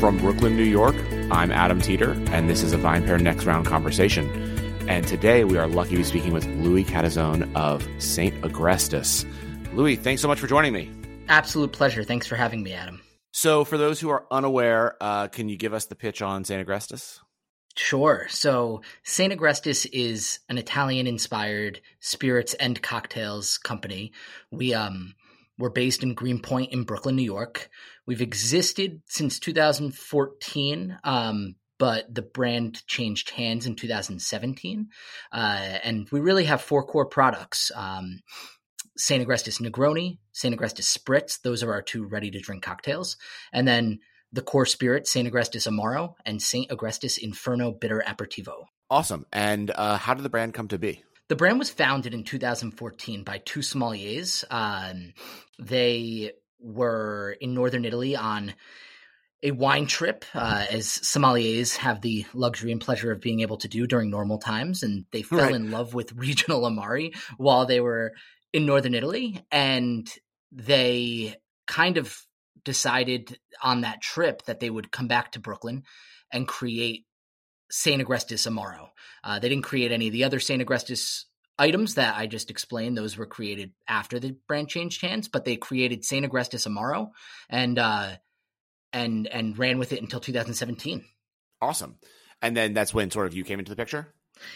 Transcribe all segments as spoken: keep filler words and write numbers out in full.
From Brooklyn, New York, I'm Adam Teeter, and this is a VinePair Next Round Conversation. And today we are lucky to be speaking with Louis Catazone of Sant'Agrestis. Louis, thanks so much for joining me. Absolute pleasure. Thanks for having me, Adam. So for those who are unaware, uh, can you give us the pitch on Sant'Agrestis? Sure. So Sant'Agrestis is an Italian-inspired spirits and cocktails company. We um. We're based in Greenpoint in Brooklyn, New York. We've existed since two thousand fourteen, um, but the brand changed hands in two thousand seventeen. Uh, and we really have four core products. Um, Sant'Agrestis Negroni, Sant'Agrestis Spritz. Those are our two ready-to-drink cocktails. And then the core spirit, Sant'Agrestis Amaro and Sant'Agrestis Inferno Bitter Aperitivo. Awesome. And uh, how did the brand come to be? The brand was founded in two thousand fourteen by two sommeliers. Um, they were in northern Italy on a wine trip, uh, as sommeliers have the luxury and pleasure of being able to do during normal times, and they fell right. in love with regional Amari while they were in northern Italy, and they kind of decided on that trip that they would come back to Brooklyn and create Sant'Agrestis Amaro. Uh, they didn't create any of the other Sant'Agrestis items that I just explained. Those were created after the brand changed hands, but they created Sant'Agrestis Amaro and uh, and and ran with it until two thousand seventeen. Awesome. And then that's when sort of you came into the picture?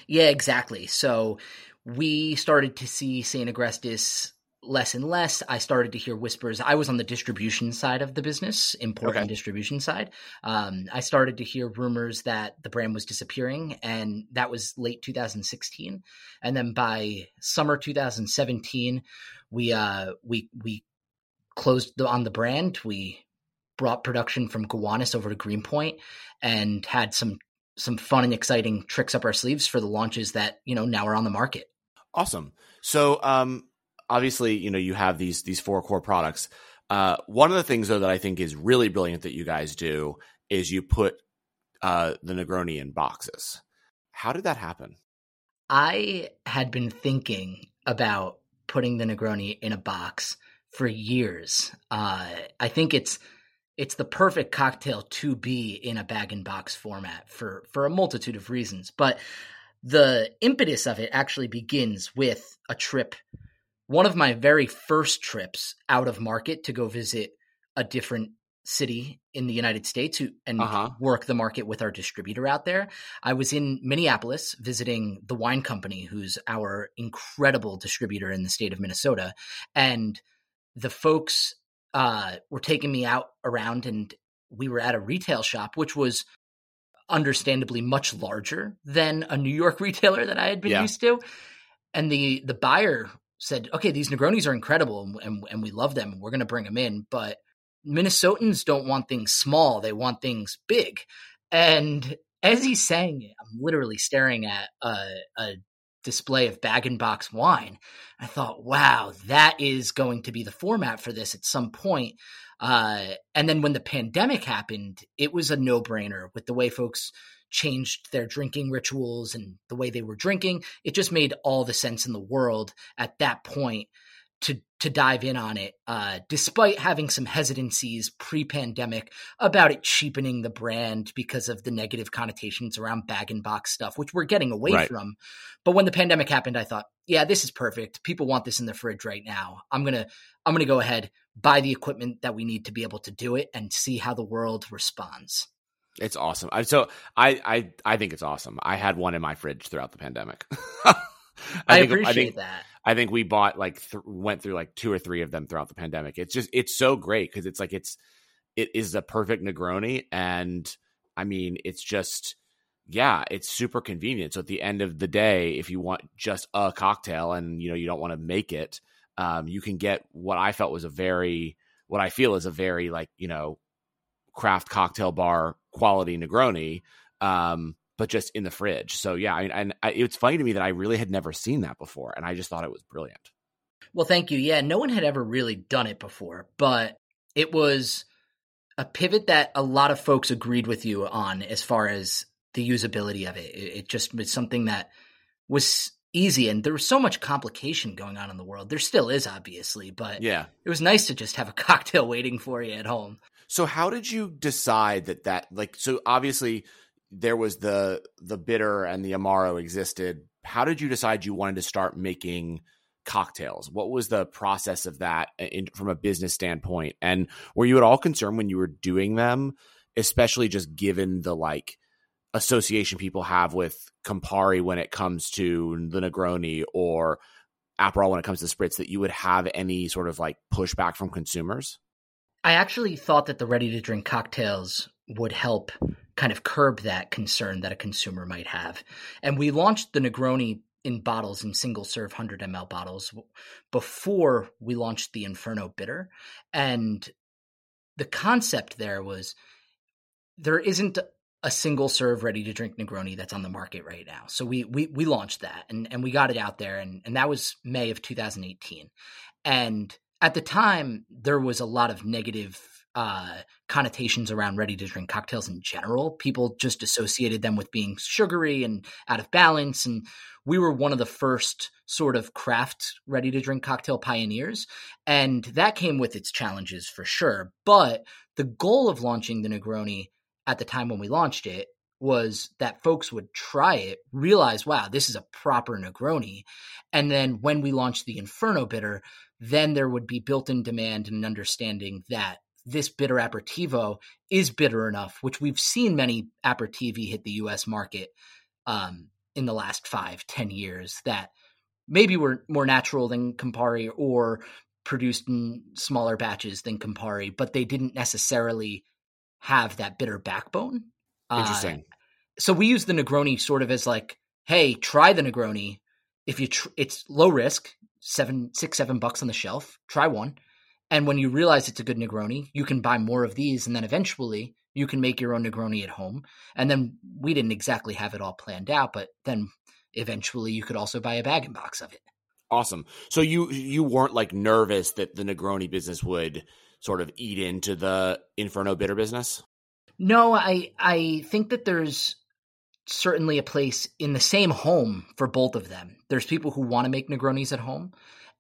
Yeah, exactly. So we started to see Sant'Agrestis less and less. I started to hear whispers. I was on the distribution side of the business, import and distribution side. Um, I started to hear rumors that the brand was disappearing, and that was late two thousand sixteen. And then by summer two thousand seventeen, we uh, we we closed the, on the brand. We brought production from Gowanus over to Greenpoint and had some some fun and exciting tricks up our sleeves for the launches that, you know, now are on the market. Awesome. So, um. Obviously, you know, you have these these four core products. Uh, one of the things, though, that I think is really brilliant that you guys do is you put uh, the Negroni in boxes. How did that happen? I had been thinking about putting the Negroni in a box for years. Uh, I think it's it's the perfect cocktail to be in a bag-in-box format for for a multitude of reasons. But the impetus of it actually begins with a trip. One of my very first trips out of market to go visit a different city in the United States and uh-huh. work the market with our distributor out there. I was in Minneapolis visiting the wine company, who's our incredible distributor in the state of Minnesota. And the folks uh, were taking me out around, and we were at a retail shop, which was understandably much larger than a New York retailer that I had been yeah. used to. And the the buyer said, okay, these Negronis are incredible and, and, and we love them. And we're going to bring them in, but Minnesotans don't want things small. They want things big. And as he's saying it, I'm literally staring at a, a display of bag-in-box wine. I thought, wow, that is going to be the format for this at some point. Uh, and then when the pandemic happened, it was a no-brainer with the way folks changed their drinking rituals and the way they were drinking. It just made all the sense in the world at that point to to dive in on it, uh, despite having some hesitancies pre-pandemic about it cheapening the brand because of the negative connotations around bag-in-box stuff, which we're getting away right. from. But when the pandemic happened, I thought, yeah, this is perfect. People want this in the fridge right now. I'm gonna I'm gonna go ahead, buy the equipment that we need to be able to do it, and see how the world responds. It's awesome. I, so I, I, I think it's awesome. I had one in my fridge throughout the pandemic. I, I think, appreciate I think, that. I think we bought like th- went through like two or three of them throughout the pandemic. It's just it's so great because it's like it's it is the perfect Negroni, and I mean it's just yeah, it's super convenient. So at the end of the day, if you want just a cocktail and you know you don't want to make it, um, you can get what I felt was a very what I feel is a very like you know craft cocktail bar quality Negroni, um, but just in the fridge. So yeah, I mean, and I, it's funny to me that I really had never seen that before, and I just thought it was brilliant. Well, thank you. Yeah, no one had ever really done it before, but it was a pivot that a lot of folks agreed with you on as far as the usability of it. It, it just was something that was easy, and there was so much complication going on in the world. There still is, obviously, but yeah, it was nice to just have a cocktail waiting for you at home. So how did you decide that that, like, so obviously there was the the bitter and the Amaro existed. How did you decide you wanted to start making cocktails? What was the process of that in, from a business standpoint? And were you at all concerned when you were doing them, especially just given the like association people have with Campari when it comes to the Negroni or Aperol when it comes to spritz, that you would have any sort of like pushback from consumers? I actually thought that the ready-to-drink cocktails would help kind of curb that concern that a consumer might have. And we launched the Negroni in bottles, in single-serve one hundred milliliter bottles, before we launched the Inferno Bitter. And the concept there was there isn't a single-serve ready-to-drink Negroni that's on the market right now. So we we we launched that, and, and we got it out there, and, and that was May of two thousand eighteen. And at the time, there was a lot of negative uh, connotations around ready-to-drink cocktails in general. People just associated them with being sugary and out of balance, and we were one of the first sort of craft ready-to-drink cocktail pioneers, and that came with its challenges for sure. But the goal of launching the Negroni at the time when we launched it was that folks would try it, realize, wow, this is a proper Negroni. And then when we launched the Inferno Bitter, then there would be built-in demand and an understanding that this bitter aperitivo is bitter enough, which we've seen many aperitivi hit the U S market um, in the last five, ten years that maybe were more natural than Campari or produced in smaller batches than Campari, but they didn't necessarily have that bitter backbone. Interesting. Uh, so we use the Negroni sort of as like, hey, try the Negroni. If you, tr- it's low risk, seven, six, seven bucks on the shelf, try one. And when you realize it's a good Negroni, you can buy more of these. And then eventually you can make your own Negroni at home. And then we didn't exactly have it all planned out, but then eventually you could also buy a bag and box of it. Awesome. So you, you weren't like nervous that the Negroni business would sort of eat into the Inferno Bitter business? No, I I think that there's certainly a place in the same home for both of them. There's people who want to make Negronis at home,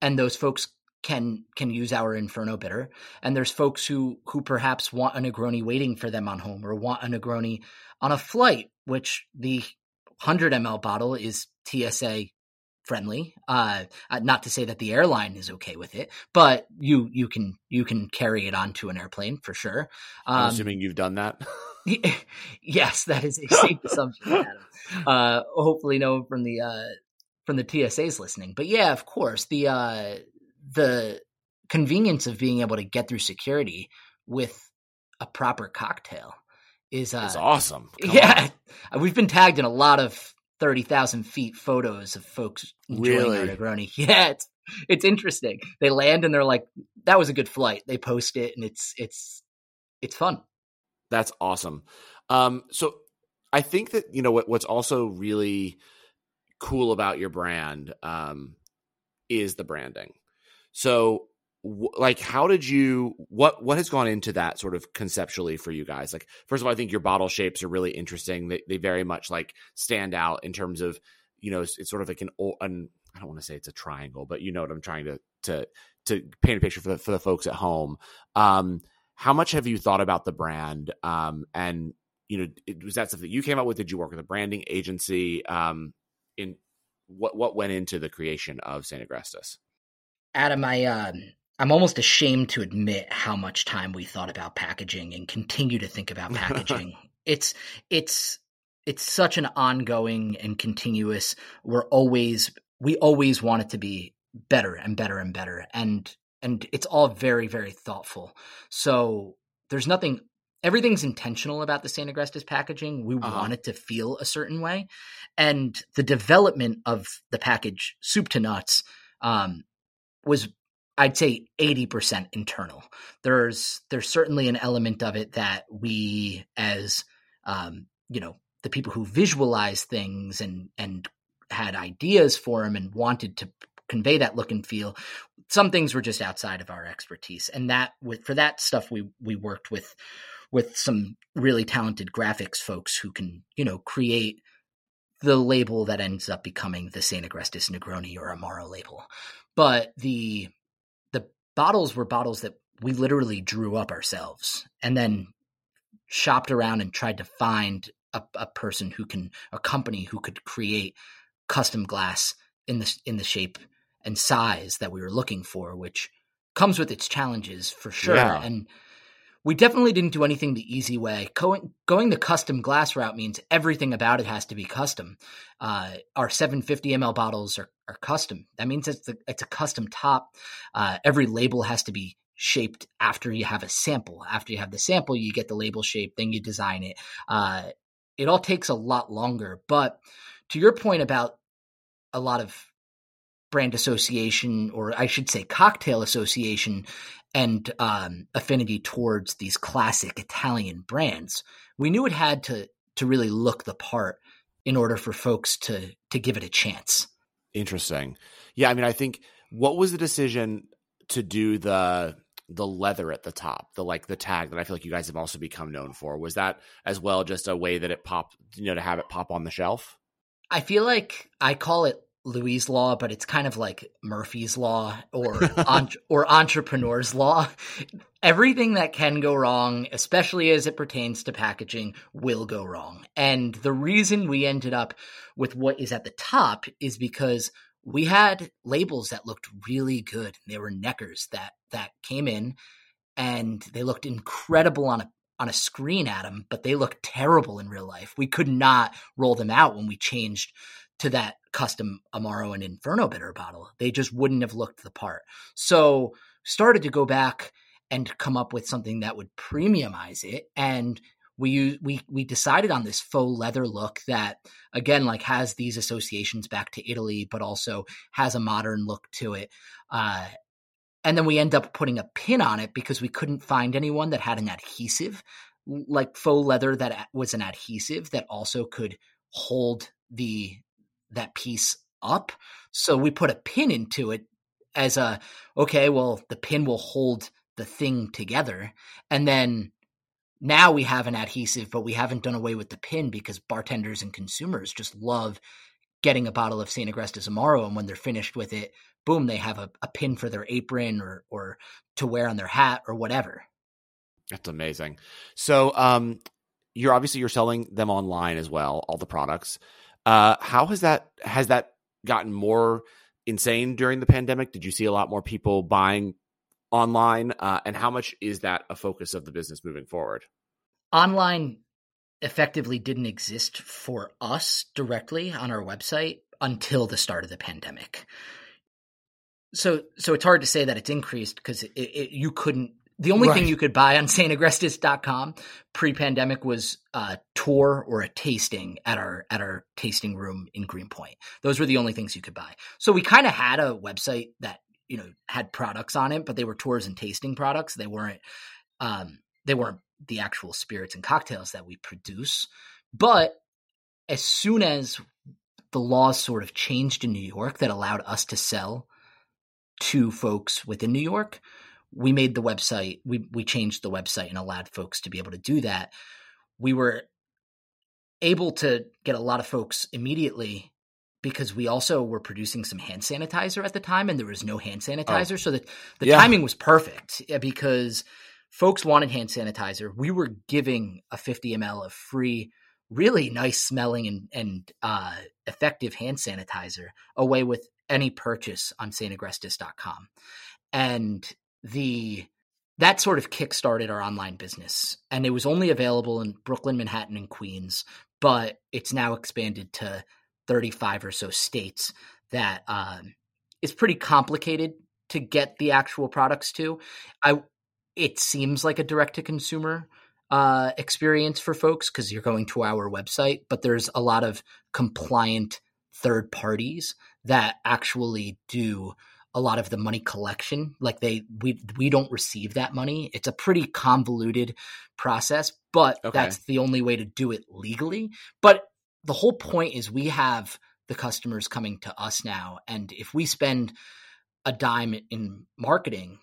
and those folks can can use our Inferno Bitter. And there's folks who who perhaps want a Negroni waiting for them on home, or want a Negroni on a flight, which the one hundred milliliter bottle is T S A friendly. Uh, not to say that the airline is okay with it, but you you can you can carry it onto an airplane for sure. Um, I'm assuming you've done that. Yes, that is a safe assumption, Adam. Uh, hopefully, no one from the uh, from the T S A is listening. But yeah, of course, the uh, the convenience of being able to get through security with a proper cocktail is uh, is awesome. Come yeah, on. We've been tagged in a lot of thirty thousand feet photos of folks enjoying really? Our Negroni. Yeah, it's, it's interesting. They land and they're like, that was a good flight. They post it, and it's it's it's fun. That's awesome. Um, so I think that, you know, what, what's also really cool about your brand um, is the branding. So w- like, how did you, what, what has gone into that sort of conceptually for you guys? Like, first of all, I think your bottle shapes are really interesting. They, they very much like stand out in terms of, you know, it's, it's sort of like an, an, I don't want to say it's a triangle, but you know what I'm trying to, to, to paint a picture for the, for the folks at home. Um, how much have you thought about the brand? Um, and you know, it, was that something that you came up with? Did you work with a branding agency? Um, in what, what went into the creation of Sant'Agrestis? Adam, I, um, I'm almost ashamed to admit how much time we thought about packaging and continue to think about packaging. It's, it's, it's such an ongoing and continuous, we're always, we always want it to be better and better and better. And, and it's all very, very thoughtful. So there's nothing, everything's intentional about the Sant'Agrestis packaging. We uh-huh. want it to feel a certain way. And the development of the package, soup to nuts, um, was, I'd say, eighty percent internal. There's there's certainly an element of it that we, as um, you know, the people who visualize things and and had ideas for them and wanted to convey that look and feel, some things were just outside of our expertise. And that with, for that stuff, we we worked with with some really talented graphics folks who can, you know, create the label that ends up becoming the Sant'Agrestis Negroni or Amaro label. But the the bottles were bottles that we literally drew up ourselves and then shopped around and tried to find a, a person who can – a company who could create custom glass in the, in the shape and size that we were looking for, which comes with its challenges for sure. Yeah. And we definitely didn't do anything the easy way. Co- going the custom glass route means everything about it has to be custom. Uh, our seven hundred fifty milliliter bottles are, are custom. That means it's, the, it's a custom top. Uh, every label has to be shaped after you have a sample. After you have the sample, you get the label shape, then you design it. Uh, it all takes a lot longer. But to your point about a lot of brand association, or I should say cocktail association and um, affinity towards these classic Italian brands, we knew it had to to really look the part in order for folks to to give it a chance. Interesting. Yeah, I mean, I think what was the decision to do the the leather at the top, the like the tag that I feel like you guys have also become known for? Was that as well just a way that it popped, you know, to have it pop on the shelf? I feel like I call it Louis' Law, but it's kind of like Murphy's Law or on, or Entrepreneur's Law. Everything that can go wrong, especially as it pertains to packaging, will go wrong. And the reason we ended up with what is at the top is because we had labels that looked really good. They were neckers that that came in, and they looked incredible on a on a screen at them, but they looked terrible in real life. We could not roll them out when we changed to that custom Amaro and Inferno Bitter bottle. They just wouldn't have looked the part. So started to go back and come up with something that would premiumize it. And we we we decided on this faux leather look that, again, like has these associations back to Italy, but also has a modern look to it. Uh, and then we end up putting a pin on it because we couldn't find anyone that had an adhesive, like faux leather that was an adhesive that also could hold the that piece up. So we put a pin into it as a, okay, well, the pin will hold the thing together. And then now we have an adhesive, but we haven't done away with the pin because bartenders and consumers just love getting a bottle of Sant'Agrestis Amaro. And when they're finished with it, boom, they have a, a pin for their apron or, or to wear on their hat or whatever. That's amazing. So um, you're obviously, you're selling them online as well, all the products. Uh, how has that has that gotten more insane during the pandemic? Did you see a lot more people buying online? Uh, and how much is that a focus of the business moving forward? Online effectively didn't exist for us directly on our website until the start of the pandemic. So so it's hard to say that it's increased because it, it, you couldn't. The only right. thing you could buy on Sant'Agrestis dot com pre-pandemic was a tour or a tasting at our at our tasting room in Greenpoint. Those were the only things you could buy. So we kind of had a website that, you know, had products on it, but they were tours and tasting products. They weren't um, they weren't the actual spirits and cocktails that we produce. But as soon as the laws sort of changed in New York that allowed us to sell to folks within New York, we made the website, we we changed the website and allowed folks to be able to do that. We were able to get a lot of folks immediately because we also were producing some hand sanitizer at the time and there was no hand sanitizer. Oh. So that the yeah. timing was perfect because folks wanted hand sanitizer. We were giving a fifty milliliters of free, really nice smelling and, and uh, effective hand sanitizer away with any purchase on Sant'Agrestis dot com. And The that sort of kickstarted our online business, and it was only available in Brooklyn, Manhattan, and Queens, but it's now expanded to thirty-five or so states. That um, it's pretty complicated to get the actual products to. I it seems like a direct to consumer uh, experience for folks because you're going to our website, but there's a lot of compliant third parties that actually do a lot of the money collection, like they, we, we don't receive that money. It's a pretty convoluted process, but okay. that's the only way to do it legally. But the whole point is we have the customers coming to us now. And if we spend a dime in marketing,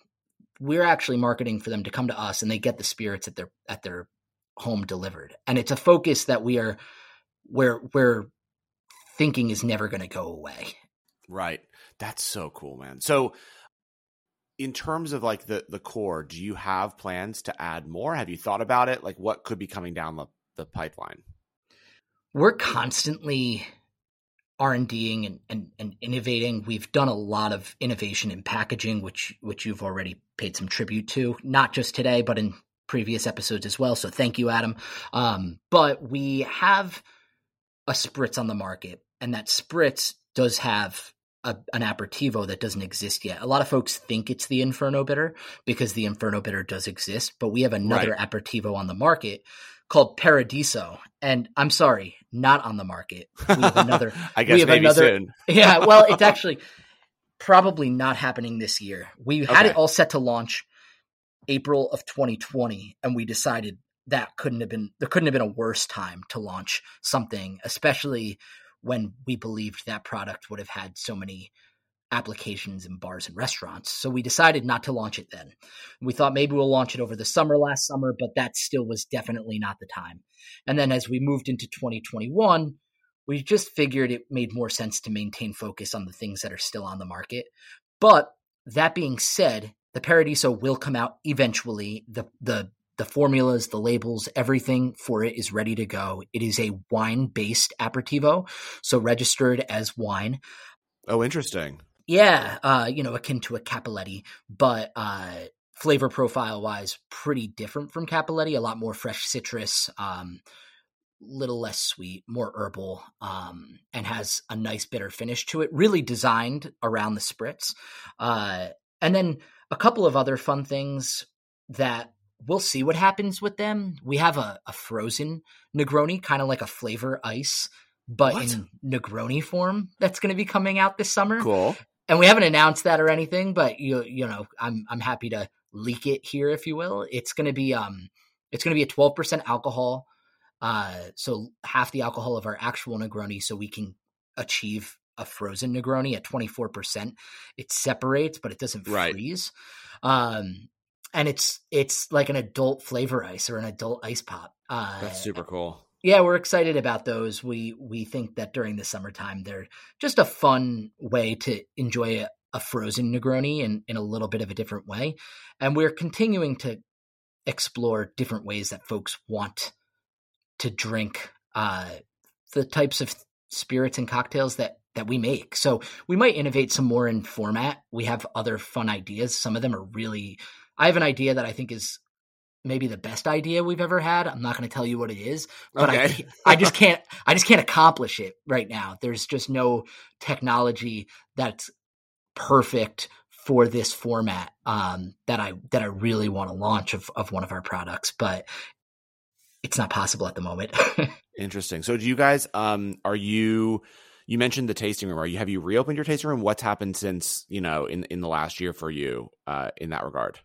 we're actually marketing for them to come to us and they get the spirits at their, at their home delivered. And it's a focus that we are where, where thinking is never going to go away. Right. That's so cool, man. So in terms of like the, the core, do you have plans to add more? Have you thought about it? Like what could be coming down the, the pipeline? We're constantly R and D ing and, and, and innovating. We've done a lot of innovation in packaging, which which you've already paid some tribute to, not just today, but in previous episodes as well. So thank you, Adam. Um, but we have a spritz on the market, and that spritz does have a, an aperitivo that doesn't exist yet. A lot of folks think it's the Inferno Bitter because the Inferno Bitter does exist, but we have another right. aperitivo on the market called Paradiso, and I'm sorry, not on the market. We have another. I guess we have maybe another, soon. Yeah, well, it's actually probably not happening this year. We okay. had it all set to launch April of twenty twenty, and we decided that couldn't have been there couldn't have been a worse time to launch something, especially when we believed that product would have had so many applications in bars and restaurants. So we decided not to launch it then. We thought maybe we'll launch it over the summer last summer, but that still was definitely not the time. And then as we moved into twenty twenty-one, we just figured it made more sense to maintain focus on the things that are still on the market. But that being said, the Paradiso will come out eventually. The, the, the formulas, the labels, everything for it is ready to go. It is a wine-based aperitivo, so registered as wine. Oh, interesting. Yeah, uh, you know, akin to a Capoletti, but uh, flavor profile-wise, pretty different from Capoletti. A lot more fresh citrus, um, little less sweet, more herbal, um, and has a nice bitter finish to it. Really designed around the spritz, uh, and then a couple of other fun things that we'll see what happens with them. We have a, a frozen Negroni, kind of like a flavor ice, but what? in Negroni form. That's going to be coming out this summer. Cool. And we haven't announced that or anything, but you you know, I'm I'm happy to leak it here, if you will. It's gonna be um it's gonna be a twelve percent alcohol, uh, so half the alcohol of our actual Negroni, so we can achieve a frozen Negroni at twenty-four percent. It separates, but it doesn't freeze. Right. Um, and it's it's like an adult flavor ice or an adult ice pop. Uh, That's super cool. Yeah, we're excited about those. We we think that during the summertime, they're just a fun way to enjoy a, a frozen Negroni in, in a little bit of a different way. And we're continuing to explore different ways that folks want to drink uh, the types of spirits and cocktails that, that we make. So we might innovate some more in format. We have other fun ideas. Some of them are really – I have an idea that I think is – maybe the best idea we've ever had. I'm not going to tell you what it is, but okay. I, I just can't, I just can't accomplish it right now. There's just no technology that's perfect for this format um, that I, that I really want to launch of, of one of our products, but it's not possible at the moment. Interesting. So do you guys, um, are you, you mentioned the tasting room. Are you, have you reopened your tasting room? What's happened since, you know, in, in the last year for you uh, in that regard?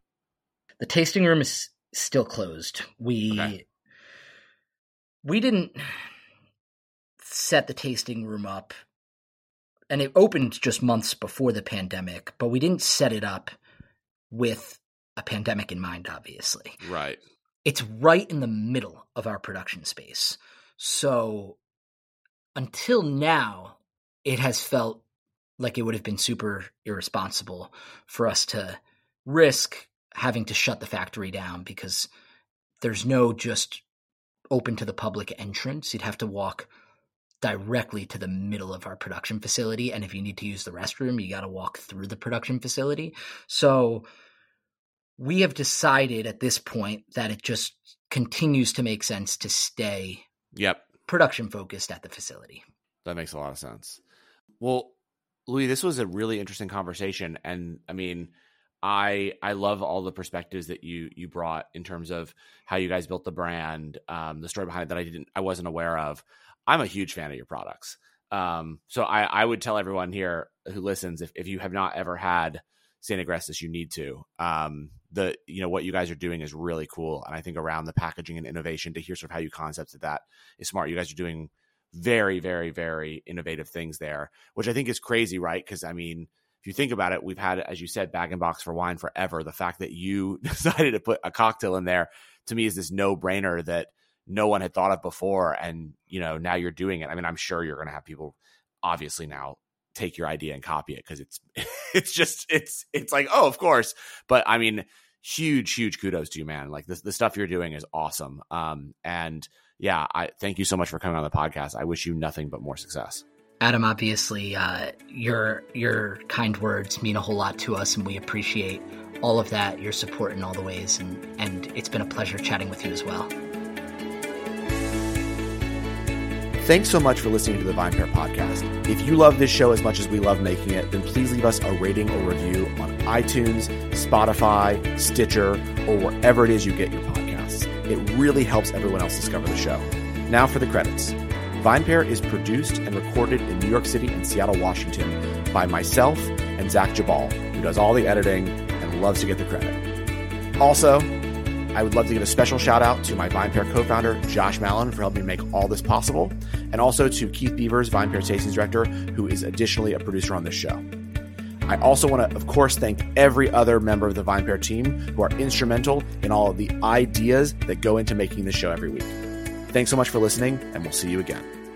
The tasting room is still closed. We okay. we didn't set the tasting room up, and it opened just months before the pandemic, but we didn't set it up with a pandemic in mind, obviously. Right. It's right in the middle of our production space. So until now, it has felt like it would have been super irresponsible for us to risk having to shut the factory down because there's no just open to the public entrance. You'd have to walk directly to the middle of our production facility. And if you need to use the restroom, you got to walk through the production facility. So we have decided at this point that it just continues to make sense to stay yep. production focused at the facility. That makes a lot of sense. Well, Louis, this was a really interesting conversation. And I mean, I I love all the perspectives that you you brought in terms of how you guys built the brand, um, the story behind it that I didn't I wasn't aware of. I'm a huge fan of your products, um, so I, I would tell everyone here who listens if, if you have not ever had Sant'Agrestis, you need to. Um, the you know what you guys are doing is really cool, and I think around the packaging and innovation to hear sort of how you concepted that is smart. You guys are doing very very very innovative things there, which I think is crazy, right? Because I mean, if you think about it, we've had, as you said, bag-in-box for wine forever. The fact that you decided to put a cocktail in there, to me, is this no-brainer that no one had thought of before, and you know now you're doing it. I mean, I'm sure you're going to have people obviously now take your idea and copy it, because it's it's just it's it's like, oh, of course. But I mean, huge huge kudos to you, man. Like, this the stuff you're doing is awesome. Um and yeah, I thank you so much for coming on the podcast. I wish you nothing but more success. Adam, obviously uh your your kind words mean a whole lot to us, and we appreciate all of that, your support in all the ways, and and it's been a pleasure chatting with you as well. Thanks so much for listening to the VinePair podcast. If you love this show as much as we love making it, then please leave us a rating or review on iTunes, Spotify, Stitcher, or wherever it is you get your podcasts. It really helps everyone else discover the show. Now for the credits. VinePair is produced and recorded in New York City and Seattle, Washington, by myself and Zach Jabal, who does all the editing and loves to get the credit. Also, I would love to give a special shout out to my VinePair co-founder, Josh Mallon, for helping make all this possible, and also to Keith Beavers, VinePair Tastings Director, who is additionally a producer on this show. I also want to, of course, thank every other member of the VinePair team who are instrumental in all of the ideas that go into making this show every week. Thanks so much for listening, and we'll see you again.